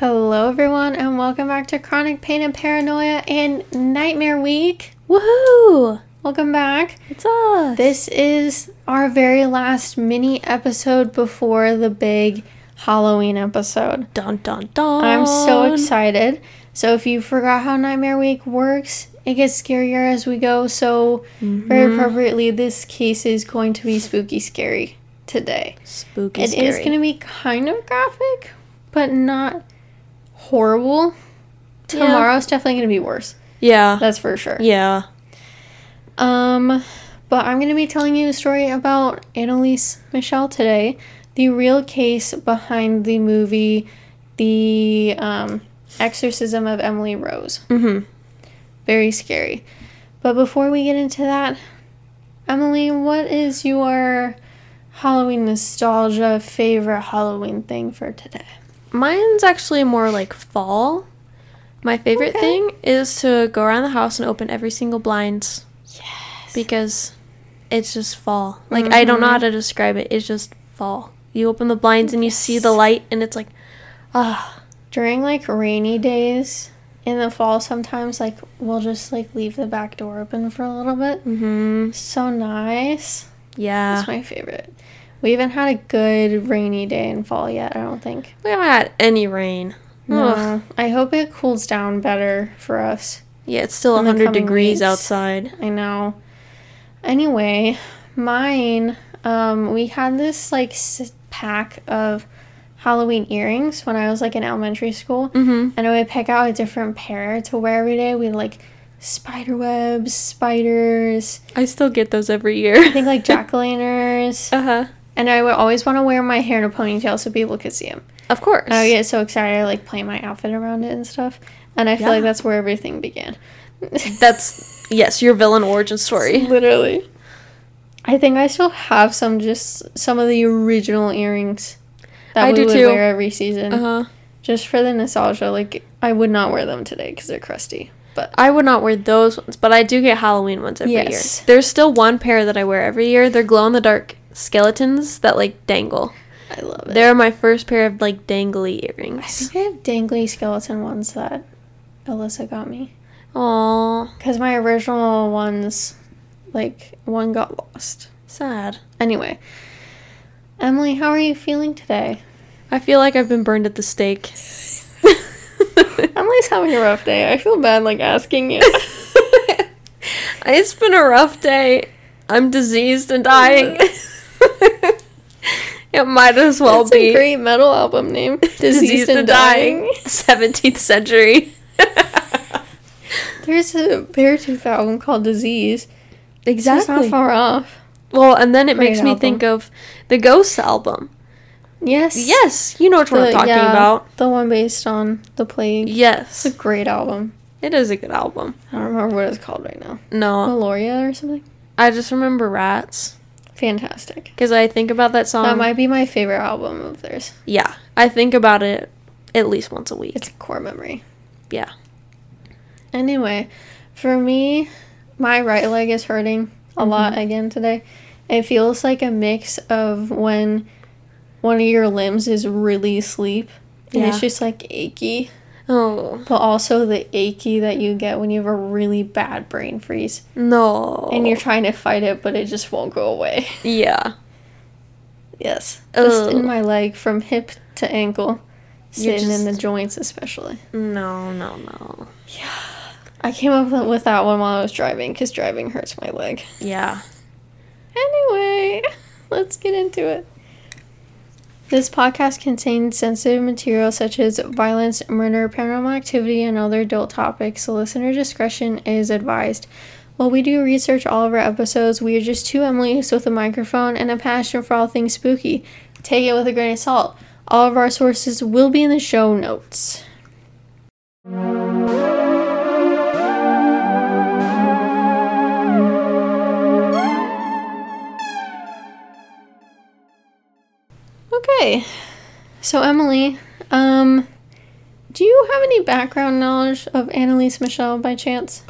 Hello everyone and welcome back to Chronic Pain and Paranoia and Nightmare Week. Woohoo! Welcome back. It's us. This is our very last mini episode before the big Halloween episode. Dun dun dun. I'm so excited. So if you forgot how Nightmare Week works, it gets scarier as we go. So very appropriately, this case is going to be spooky scary today. Spooky scary. It is going to be kind of graphic, but not horrible. Tomorrow's definitely going to be worse. Yeah. That's for sure. Yeah. But I'm going to be telling you a story about Anneliese Michel today, the real case behind the movie The Exorcism of Emily Rose. Mm-hmm. Very scary. But before we get into that, Emily, what is your Halloween nostalgia favorite Halloween thing for today? Mine's actually more like fall. My favorite thing is to go around the house and open every single blinds. Yes. Because it's just fall. Like, I don't know how to describe it. It's just fall. You open the blinds and you see the light and it's like, ah. During, like, rainy days in the fall, sometimes, like, we'll just, like, leave the back door open for a little bit. Mm-hmm. So nice. Yeah. That's my favorite. We haven't had a good rainy day in fall yet, I don't think. We haven't had any rain. No. Ugh. I hope it cools down better for us. Yeah, it's still 100 degrees outside. I know. Anyway, mine, we had this, like, pack of Halloween earrings when I was, like, in elementary school. Mm-hmm. And I would pick out a different pair to wear every day. We'd, like, spider webs, spiders. I still get those every year. I think, like, jack-o'-lanterns. Uh-huh. And I would always want to wear my hair in a ponytail so people could see them. Of course. I would get so excited I like play my outfit around it and stuff. And I feel like that's where everything began. That's, yes, your villain origin story. Literally. I think I still have some of the original earrings that I would wear every season. Uh-huh. Just for the nostalgia. Like, I would not wear them today because they're crusty. But I would not wear those ones, but I do get Halloween ones every year. There's still one pair that I wear every year. They're glow-in-the-dark skeletons that, like, dangle. I love it. They're my first pair of, like, dangly earrings. I think I have dangly skeleton ones that Alyssa got me. Aww. Because my original ones, like, one got lost. Sad. Anyway. Emily, how are you feeling today? I feel like I've been burned at the stake. Emily's having a rough day. I feel bad, like, asking you. It's been a rough day. I'm diseased and dying. It might as well be. It's a great metal album name. Diseased and Dying. 17th century. There's a Beartooth album called Disease. Exactly. So it's not far off. Well, and then it great makes me album. Think of the Ghosts album. Yes. Yes. You know what I'm talking about. The one based on the plague. Yes. It's a great album. It is a good album. I don't remember what it's called right now. No. Meloria or something? I just remember Rats. Fantastic. Because I think about that song. That might be my favorite album of theirs. Yeah. I think about it at least once a week. It's a core memory. Yeah. Anyway, for me, my right leg is hurting a lot again today. It feels like a mix of when one of your limbs is really asleep and it's just, like, achy. Oh. But also the achy that you get when you have a really bad brain freeze. No. And you're trying to fight it, but it just won't go away. Yeah. Yes. Ugh. Just in my leg from hip to ankle. Sitting in the joints especially. No. Yeah. I came up with that one while I was driving because driving hurts my leg. Yeah. Anyway, let's get into it. This podcast contains sensitive material such as violence, murder, paranormal activity, and other adult topics, so listener discretion is advised. While we do research all of our episodes, we are just two Emilys with a microphone and a passion for all things spooky. Take it with a grain of salt. All of our sources will be in the show notes. Okay, so Emily, do you have any background knowledge of Anneliese Michel by chance?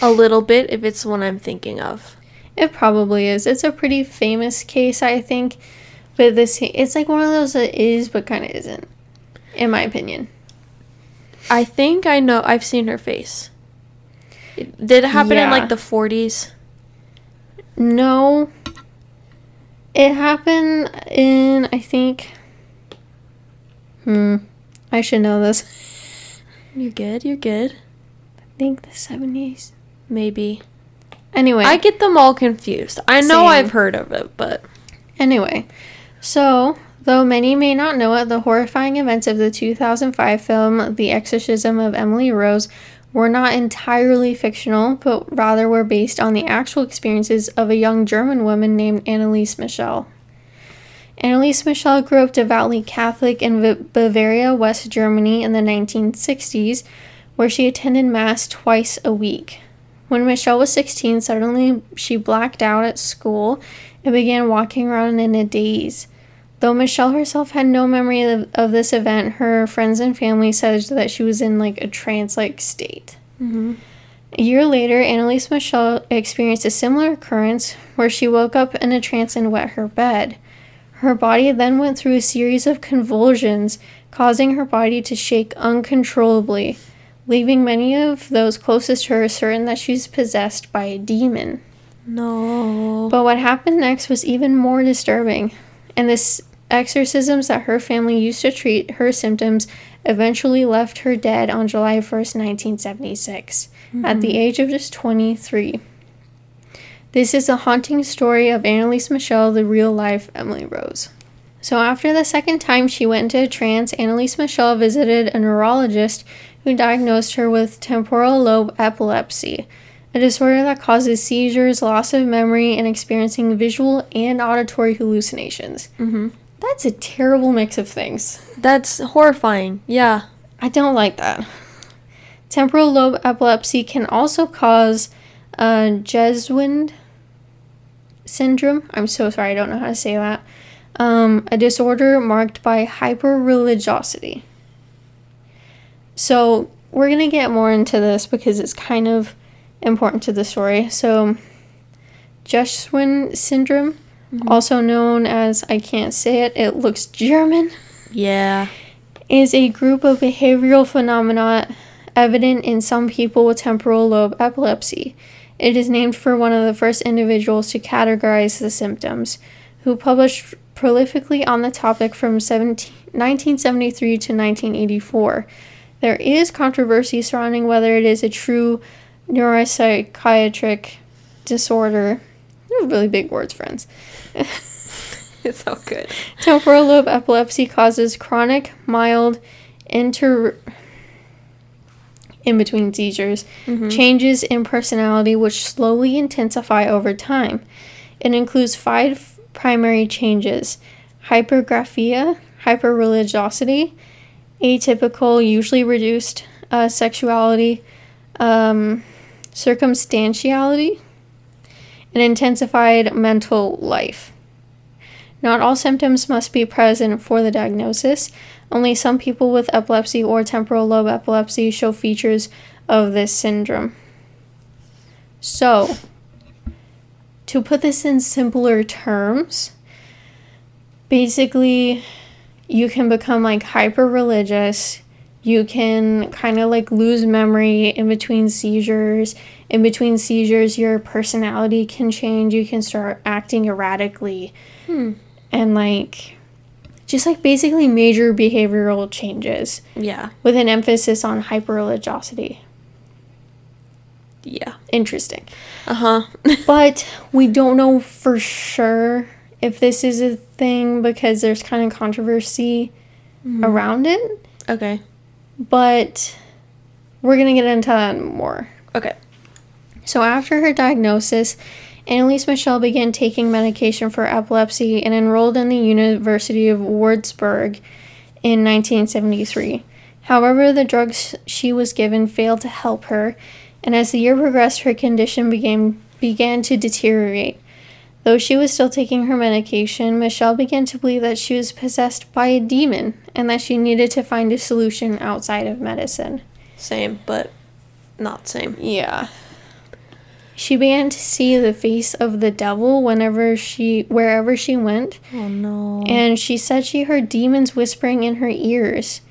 A little bit, if it's one I'm thinking of. It probably is. It's a pretty famous case, I think, but it's like one of those that is but kind of isn't, in my opinion. I think I know. I've seen her face. Did it happen in, like, the 40s? No. It happened in, I think... I should know this. You're good. I think the 70s. Maybe. Anyway. I get them all confused. I know I've heard of it, but... Anyway. So... Though many may not know it, the horrifying events of the 2005 film The Exorcism of Emily Rose were not entirely fictional, but rather were based on the actual experiences of a young German woman named Anneliese Michel. Anneliese Michel grew up devoutly Catholic in Bavaria, West Germany in the 1960s, where she attended Mass twice a week. When Michel was 16, suddenly she blacked out at school and began walking around in a daze. Though Michelle herself had no memory of this event, her friends and family said that she was in, like, a trance-like state. Mm-hmm. A year later, Anneliese Michel experienced a similar occurrence where she woke up in a trance and wet her bed. Her body then went through a series of convulsions, causing her body to shake uncontrollably, leaving many of those closest to her certain that she's possessed by a demon. No. But what happened next was even more disturbing, and this... exorcisms that her family used to treat her symptoms eventually left her dead on July 1st, 1976, at the age of just 23. This is a haunting story of Anneliese Michel, the real-life Emily Rose. So after the second time she went into a trance, Anneliese Michel visited a neurologist who diagnosed her with temporal lobe epilepsy, a disorder that causes seizures, loss of memory, and experiencing visual and auditory hallucinations. Mm-hmm. That's a terrible mix of things. That's horrifying. Yeah. I don't like that. Temporal lobe epilepsy can also cause Geschwind syndrome. I'm so sorry. I don't know how to say that. A disorder marked by hyper-religiosity. So we're going to get more into this because it's kind of important to the story. So Geschwind syndrome. Mm-hmm. Also known as, I can't say it, it looks German. Yeah. Is a group of behavioral phenomena evident in some people with temporal lobe epilepsy. It is named for one of the first individuals to categorize the symptoms, who published prolifically on the topic from 1973 to 1984. There is controversy surrounding whether it is a true neuropsychiatric disorder. Really big words, friends. It's all good. Temporal lobe epilepsy causes chronic, mild, in-between seizures, changes in personality which slowly intensify over time. It includes 5 primary changes: hypergraphia, hyperreligiosity, atypical, usually reduced sexuality, circumstantiality, an intensified mental life. Not all symptoms must be present for the diagnosis. Only some people with epilepsy or temporal lobe epilepsy show features of this syndrome. So, to put this in simpler terms, basically you can become, like, hyper-religious. You can kind of, like, lose memory in between seizures. In between seizures, your personality can change. You can start acting erratically. And, like, just, like, basically major behavioral changes. Yeah. With an emphasis on hyperreligiosity. Yeah. Interesting. But we don't know for sure if this is a thing because there's kind of controversy around it. Okay. But we're going to get into that more. Okay. So after her diagnosis, Anneliese Michel began taking medication for epilepsy and enrolled in the University of Würzburg in 1973. However, the drugs she was given failed to help her, and as the year progressed, her condition began to deteriorate. Though she was still taking her medication, Michelle began to believe that she was possessed by a demon and that she needed to find a solution outside of medicine. Same, but not same. Yeah. She began to see the face of the devil wherever she went. Oh, no. And she said she heard demons whispering in her ears.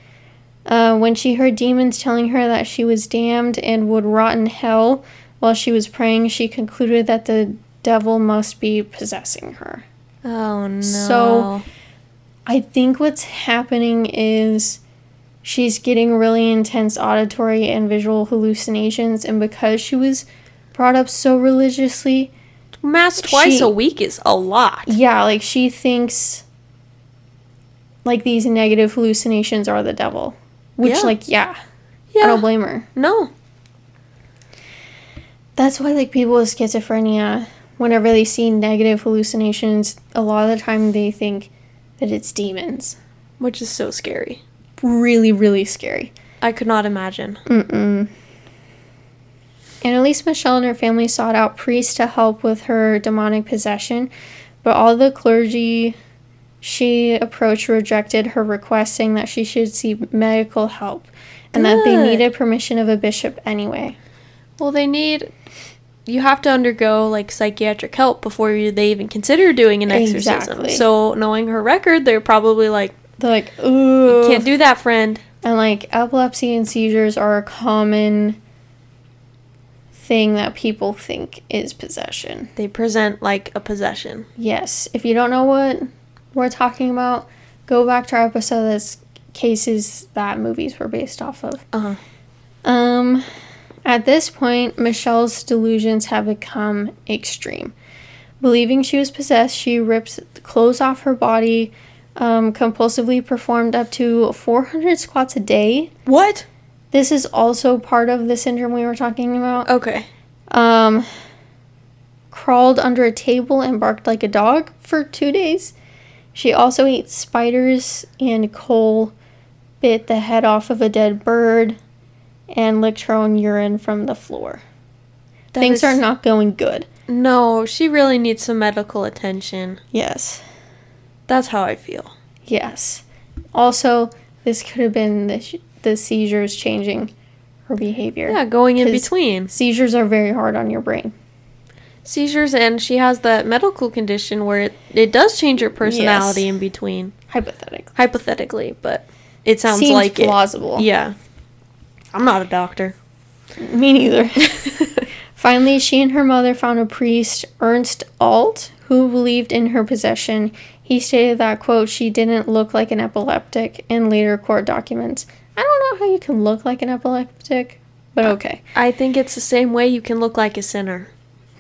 when she heard demons telling her that she was damned and would rot in hell while she was praying, she concluded that the devil must be possessing her. Oh, no. So I think what's happening is she's getting really intense auditory and visual hallucinations, and because she was brought up so religiously... Mass twice a week is a lot. Yeah, like, she thinks, like, these negative hallucinations are the devil. Which, yeah. Like, yeah. Yeah. I don't blame her. No. That's why, like, people with schizophrenia, whenever they see negative hallucinations, a lot of the time they think that it's demons. Which is so scary. Really, really scary. I could not imagine. Mm-mm. Anneliese Michel and her family sought out priests to help with her demonic possession, but all the clergy she approached rejected her request, saying that she should seek medical help and that they needed permission of a bishop anyway. Well, you have to undergo, like, psychiatric help before they even consider doing an exorcism. Exactly. So, knowing her record, they're probably like, ooh. You can't do that, friend. And, like, epilepsy and seizures are a common thing that people think is possession. They present like a possession. Yes. If you don't know what we're talking about, go back to our episode that's cases that movies were based off of. Uh-huh. At this point, Michelle's delusions have become extreme. Believing she was possessed, she ripped clothes off her body, compulsively performed up to 400 squats a day. What? This is also part of the syndrome we were talking about. Okay. Crawled under a table and barked like a dog for 2 days. She also ate spiders and coal, bit the head off of a dead bird, and licked her own urine from the floor. Things are not going good. No, she really needs some medical attention. Yes. That's how I feel. Yes. Also, this could have been the seizures changing her behavior. Yeah, going in between. Seizures are very hard on your brain. Seizures, and she has that medical condition where it does change her personality. Yes. In between. Hypothetically, but it seems like plausible. Yeah. I'm not a doctor. Me neither. Finally, she and her mother found a priest, Ernst Alt, who believed in her possession. He stated that, quote, she didn't look like an epileptic, in later court documents. I don't know how you can look like an epileptic, but okay. I think it's the same way you can look like a sinner.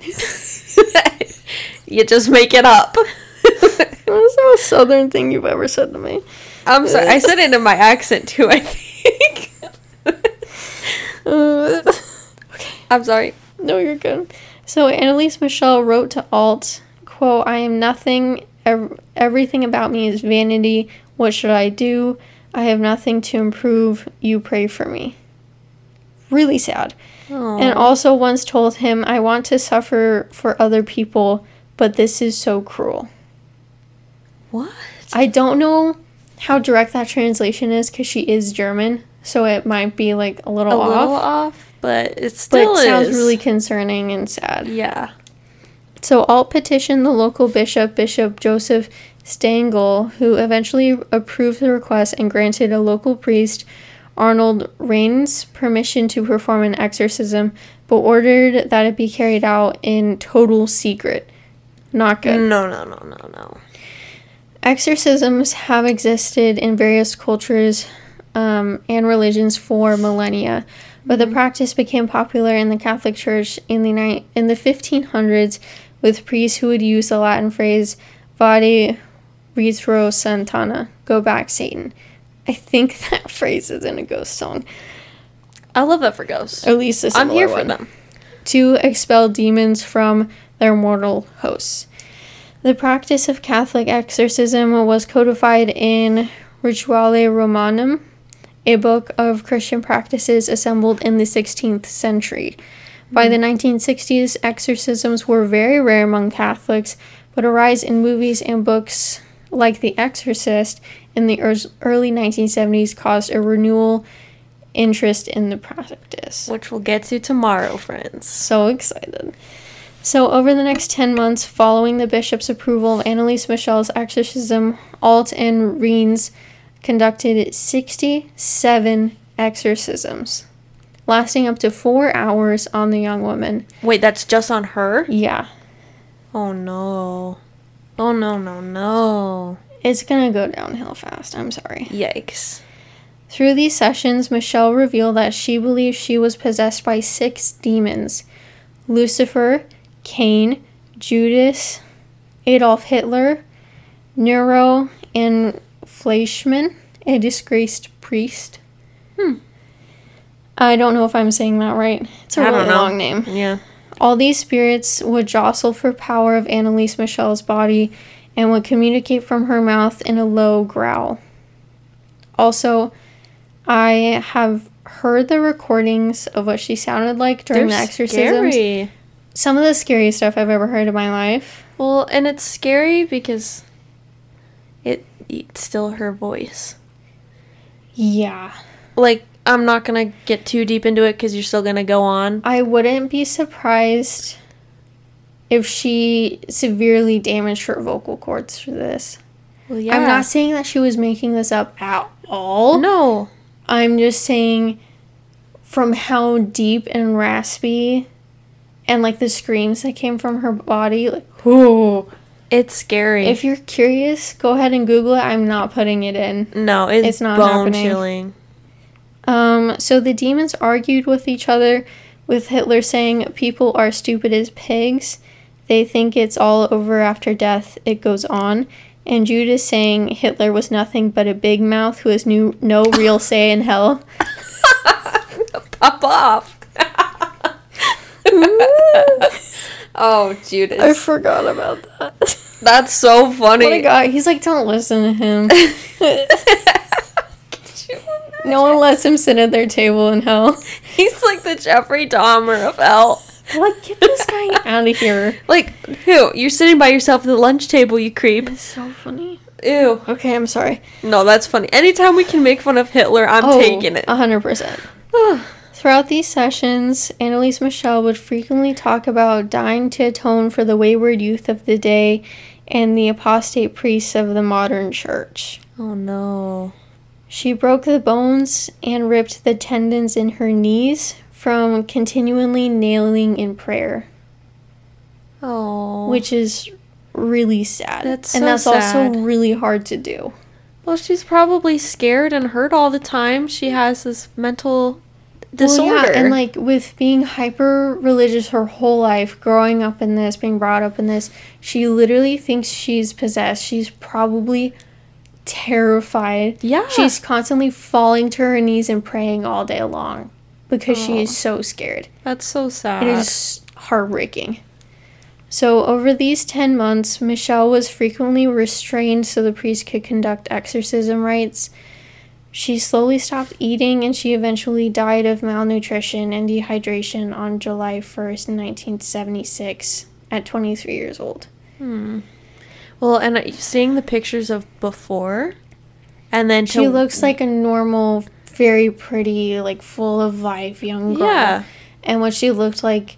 You just make it up. That's the most southern thing you've ever said to me. I'm sorry. I said it in my accent, too, I think. Okay. I'm sorry. No, you're good. So Anneliese Michel wrote to Alt, quote, I am nothing. Everything about me is vanity. What should I do? I have nothing to improve. You pray for me. Really sad. Aww. And also once told him, I want to suffer for other people, but this is so cruel. What? I don't know how direct that translation is because she is German, so it might be like a little off, but it still sounds really concerning and sad. Yeah. So Alt petitioned the local bishop, Bishop Joseph Stangl, who eventually approved the request and granted a local priest, Arnold Raines, permission to perform an exorcism, but ordered that it be carried out in total secret. Not good. No. Exorcisms have existed in various cultures and religions for millennia, but the practice became popular in the Catholic Church in the 1500s with priests who would use the Latin phrase Vade Retro Satana, go back, Satan. I think that phrase is in a ghost song. I love that for ghosts. Or at least a similar one. I'm here for them. To expel demons from their mortal hosts. The practice of Catholic exorcism was codified in Rituale Romanum, a book of Christian practices assembled in the 16th century. By the 1960s, exorcisms were very rare among Catholics, but a rise in movies and books like The Exorcist in the early 1970s caused a renewal interest in the practice. Which we'll get to tomorrow, friends. So excited. So over the next 10 months, following the bishop's approval of Anneliese Michel's exorcism, Alt and Raines conducted 67 exorcisms, lasting up to 4 hours on the young woman. Wait, that's just on her? Yeah. Oh, no. Oh, no, no, no. It's gonna go downhill fast. I'm sorry. Yikes. Through these sessions, Michel revealed that she believed she was possessed by 6 demons. Lucifer, Cain, Judas, Adolf Hitler, Nero, and Fleischmann, a disgraced priest. I don't know if I'm saying that right. It's a really long name. Yeah. All these spirits would jostle for power of Anneliese Michel's body and would communicate from her mouth in a low growl. Also, I have heard the recordings of what she sounded like during the exorcisms. Scary. Some of the scariest stuff I've ever heard in my life. Well, and it's scary because it's still her voice. Yeah. Like, I'm not going to get too deep into it because you're still going to go on. I wouldn't be surprised if she severely damaged her vocal cords through this. Well, yeah. I'm not saying that she was making this up at all. No. I'm just saying from how deep and raspy and, like, the screams that came from her body, like, ooh. It's scary. If you're curious, go ahead and Google it. I'm not putting it in. No, it's not happening. Bone-chilling. So the demons argued with each other, with Hitler saying, "People are stupid as pigs. They think it's all over after death. It goes on." And Judas saying Hitler was nothing but a big mouth who has no real say in hell. Pop off. Oh, Judas. I forgot about that. That's so funny. Oh my God. He's like, don't listen to him. No one lets him sit at their table in hell. He's like the Jeffrey Dahmer of hell. Like, get this guy out of here. Like, who? You're sitting by yourself at the lunch table, you creep. That's so funny. Ew. Okay, I'm sorry. No, that's funny. Anytime we can make fun of Hitler, I'm taking it. 100%. Throughout these sessions, Anneliese Michel would frequently talk about dying to atone for the wayward youth of the day and the apostate priests of the modern church. Oh, no. She broke the bones and ripped the tendons in her knees from continually nailing in prayer. Oh. Which is really sad. That's also really hard to do. Well, she's probably scared and hurt all the time. She has this mental disorder. Well, yeah, and like with being hyper religious her whole life, growing up in this, being brought up in this, she literally thinks she's possessed. She's probably terrified. Yeah. She's constantly falling to her knees and praying all day long because she is so scared. That's so sad. It is heartbreaking. So over these 10 months, Michel was frequently restrained so the priest could conduct exorcism rites. She slowly stopped eating and she eventually died of malnutrition and dehydration on July 1st, 1976 at 23 years old. Well, and seeing the pictures of before, and then she looks like a normal, very pretty, like, full of life young girl. Yeah. And what she looked like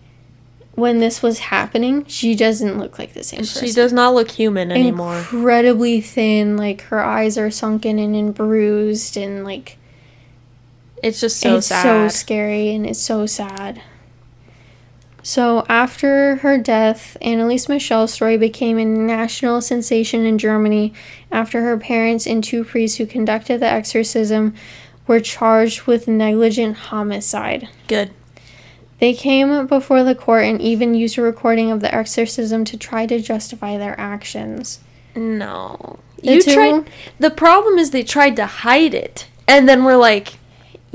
when this was happening, she doesn't look like the same person. She does not look human anymore. Incredibly thin, like, her eyes are sunken and bruised, and, like... It's just so sad. It's so scary, and it's so sad. So, after her death, Anneliese Michel's story became a national sensation in Germany after her parents and 2 priests who conducted the exorcism were charged with negligent homicide. Good. They came before the court and even used a recording of the exorcism to try to justify their actions. No. The problem is they tried to hide it, and then we're like...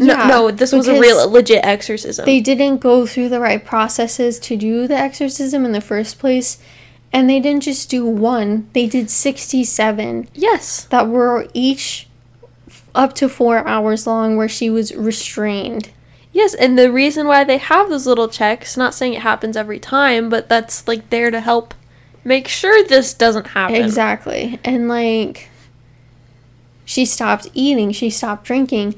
No, this was a real, legit exorcism. They didn't go through the right processes to do the exorcism in the first place. And they didn't just do one. They did 67. Yes. That were each up to 4 hours long where she was restrained. Yes, and the reason why they have those little checks, not saying it happens every time, but that's, like, there to help make sure this doesn't happen. Exactly. And, like, she stopped eating. She stopped drinking.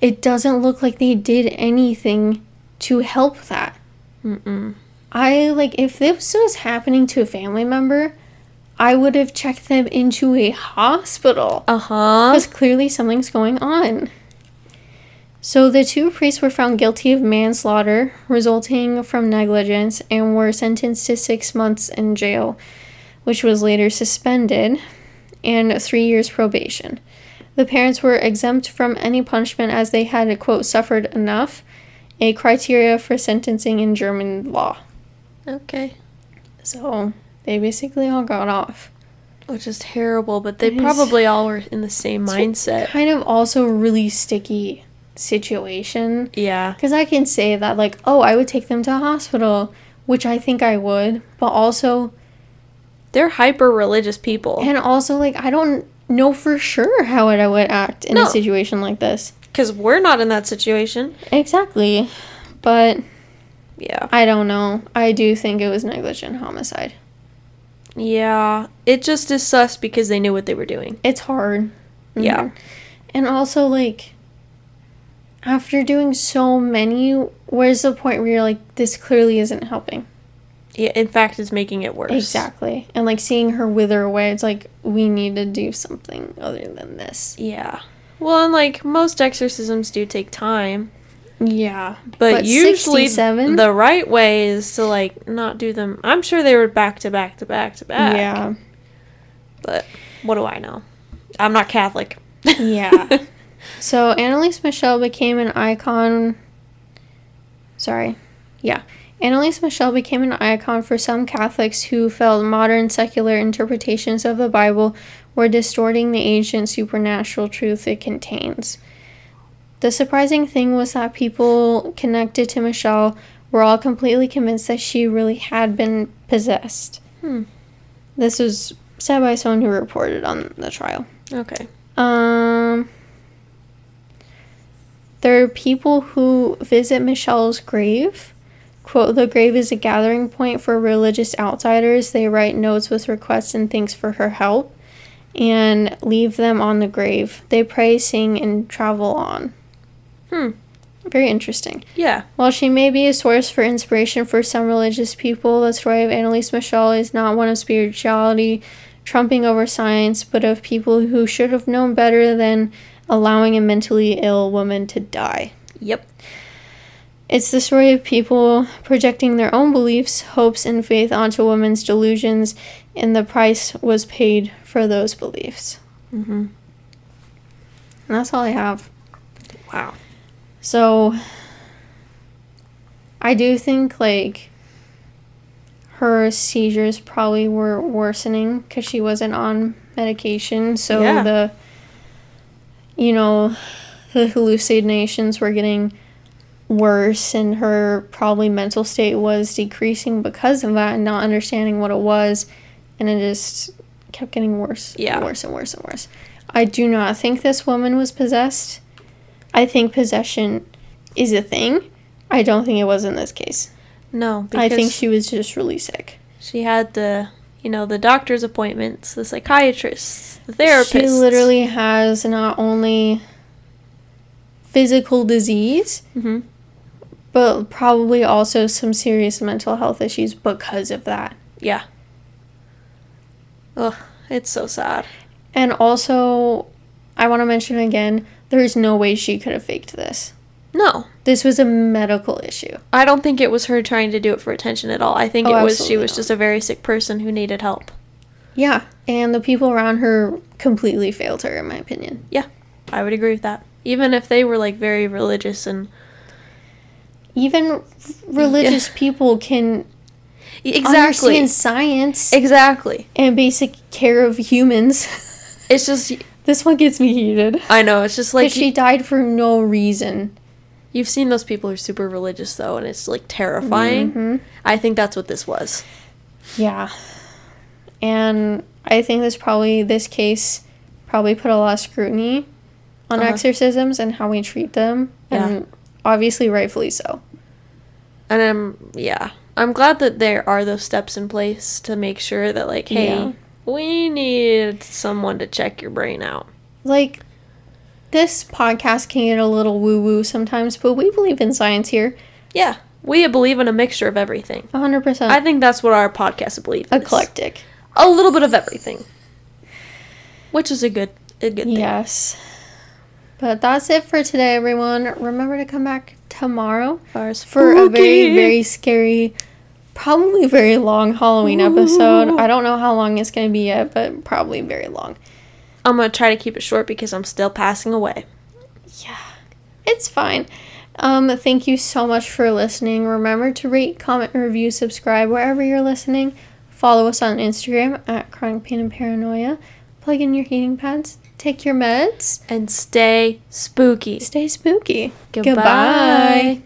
It doesn't look like they did anything to help that. If this was happening to a family member, I would have checked them into a hospital. Uh-huh. Because clearly something's going on. So the two priests were found guilty of manslaughter resulting from negligence and were sentenced to 6 months in jail, which was later suspended, and 3 years probation. The parents were exempt from any punishment as they had, quote, suffered enough, a criteria for sentencing in German law. Okay. So they basically all got off. Which is terrible, but they probably all were in the same mindset. Kind of also a really sticky situation. Yeah. Because I can say that, like, oh, I would take them to a hospital, which I think I would, but also... They're hyper-religious people. And also, like, I don't know for sure how I would act in a situation like this. Because we're not in that situation. Exactly. But... yeah. I don't know. I do think it was negligent homicide. Yeah. It just is sus because they knew what they were doing. It's hard. Mm-hmm. Yeah. And also, like, after doing so many, where's the point where you're like, this clearly isn't helping? Yeah, in fact, it's making it worse. Exactly. And, like, seeing her wither away, it's like, we need to do something other than this. Yeah. Well, and, like, most exorcisms do take time. Yeah. But usually 67? The right way is to, like, not do them. I'm sure they were back to back to back to back. Yeah. But what do I know? I'm not Catholic. Yeah. So, Anneliese Michel became an icon. Sorry. Yeah. Anneliese Michel became an icon for some Catholics who felt modern secular interpretations of the Bible were distorting the ancient supernatural truth it contains. The surprising thing was that people connected to Michel were all completely convinced that she really had been possessed. This was said by someone who reported on the trial. Okay. There are people who visit Michel's grave. Quote, the grave is a gathering point for religious outsiders. They write notes with requests and thanks for her help and leave them on the grave. They pray, sing, and travel on. Very interesting. Yeah. While she may be a source for inspiration for some religious people, the story of Anneliese Michel is not one of spirituality trumping over science, but of people who should have known better than allowing a mentally ill woman to die. Yep. It's the story of people projecting their own beliefs, hopes, and faith onto women's delusions, and the price was paid for those beliefs. Mm-hmm. And that's all I have. Wow. So, I do think, like, her seizures probably were worsening because she wasn't on medication, so the, you know, the hallucinations were getting worse, and her probably mental state was decreasing because of that and not understanding what it was, and it just kept getting worse and worse and worse and worse. I do not think this woman was possessed. I think possession is a thing. I don't think it was in this case. No, because I think she was just really sick. She had the, you know, the doctor's appointments, the psychiatrist, the therapist. She literally has not only physical disease, mm-hmm, but probably also some serious mental health issues because of that. Yeah. Ugh, it's so sad. And also, I want to mention again, there is no way she could have faked this. No. This was a medical issue. I don't think it was her trying to do it for attention at all. I think it was she was just a very sick person who needed help. Yeah, and the people around her completely failed her, in my opinion. Yeah, I would agree with that. Even if they were, like, very religious and... Even religious people can understand science. Exactly. And basic care of humans. It's just... This one gets me heated. I know, it's just like... Because she died for no reason. You've seen those people who are super religious, though, and it's, like, terrifying. Mm-hmm. I think that's what this was. Yeah. And I think this case probably put a lot of scrutiny on exorcisms and how we treat them, and obviously rightfully so. And I'm glad that there are those steps in place to make sure that, like, hey, we need someone to check your brain out. Like, this podcast can get a little woo-woo sometimes, but we believe in science here. Yeah, we believe in a mixture of everything. 100%. I think that's what our podcast believes. Eclectic. a little bit of everything. Which is a good thing. Yes. But that's it for today, everyone. Remember to come back tomorrow for a very, very scary, probably very long Halloween episode. I don't know how long it's going to be yet, but probably very long. I'm going to try to keep it short because I'm still passing away. Yeah. It's fine. Thank you so much for listening. Remember to rate, comment, review, subscribe wherever you're listening. Follow us on Instagram at Chronic Pain and Paranoia. Plug in your heating pads. Take your meds. And stay spooky. Goodbye.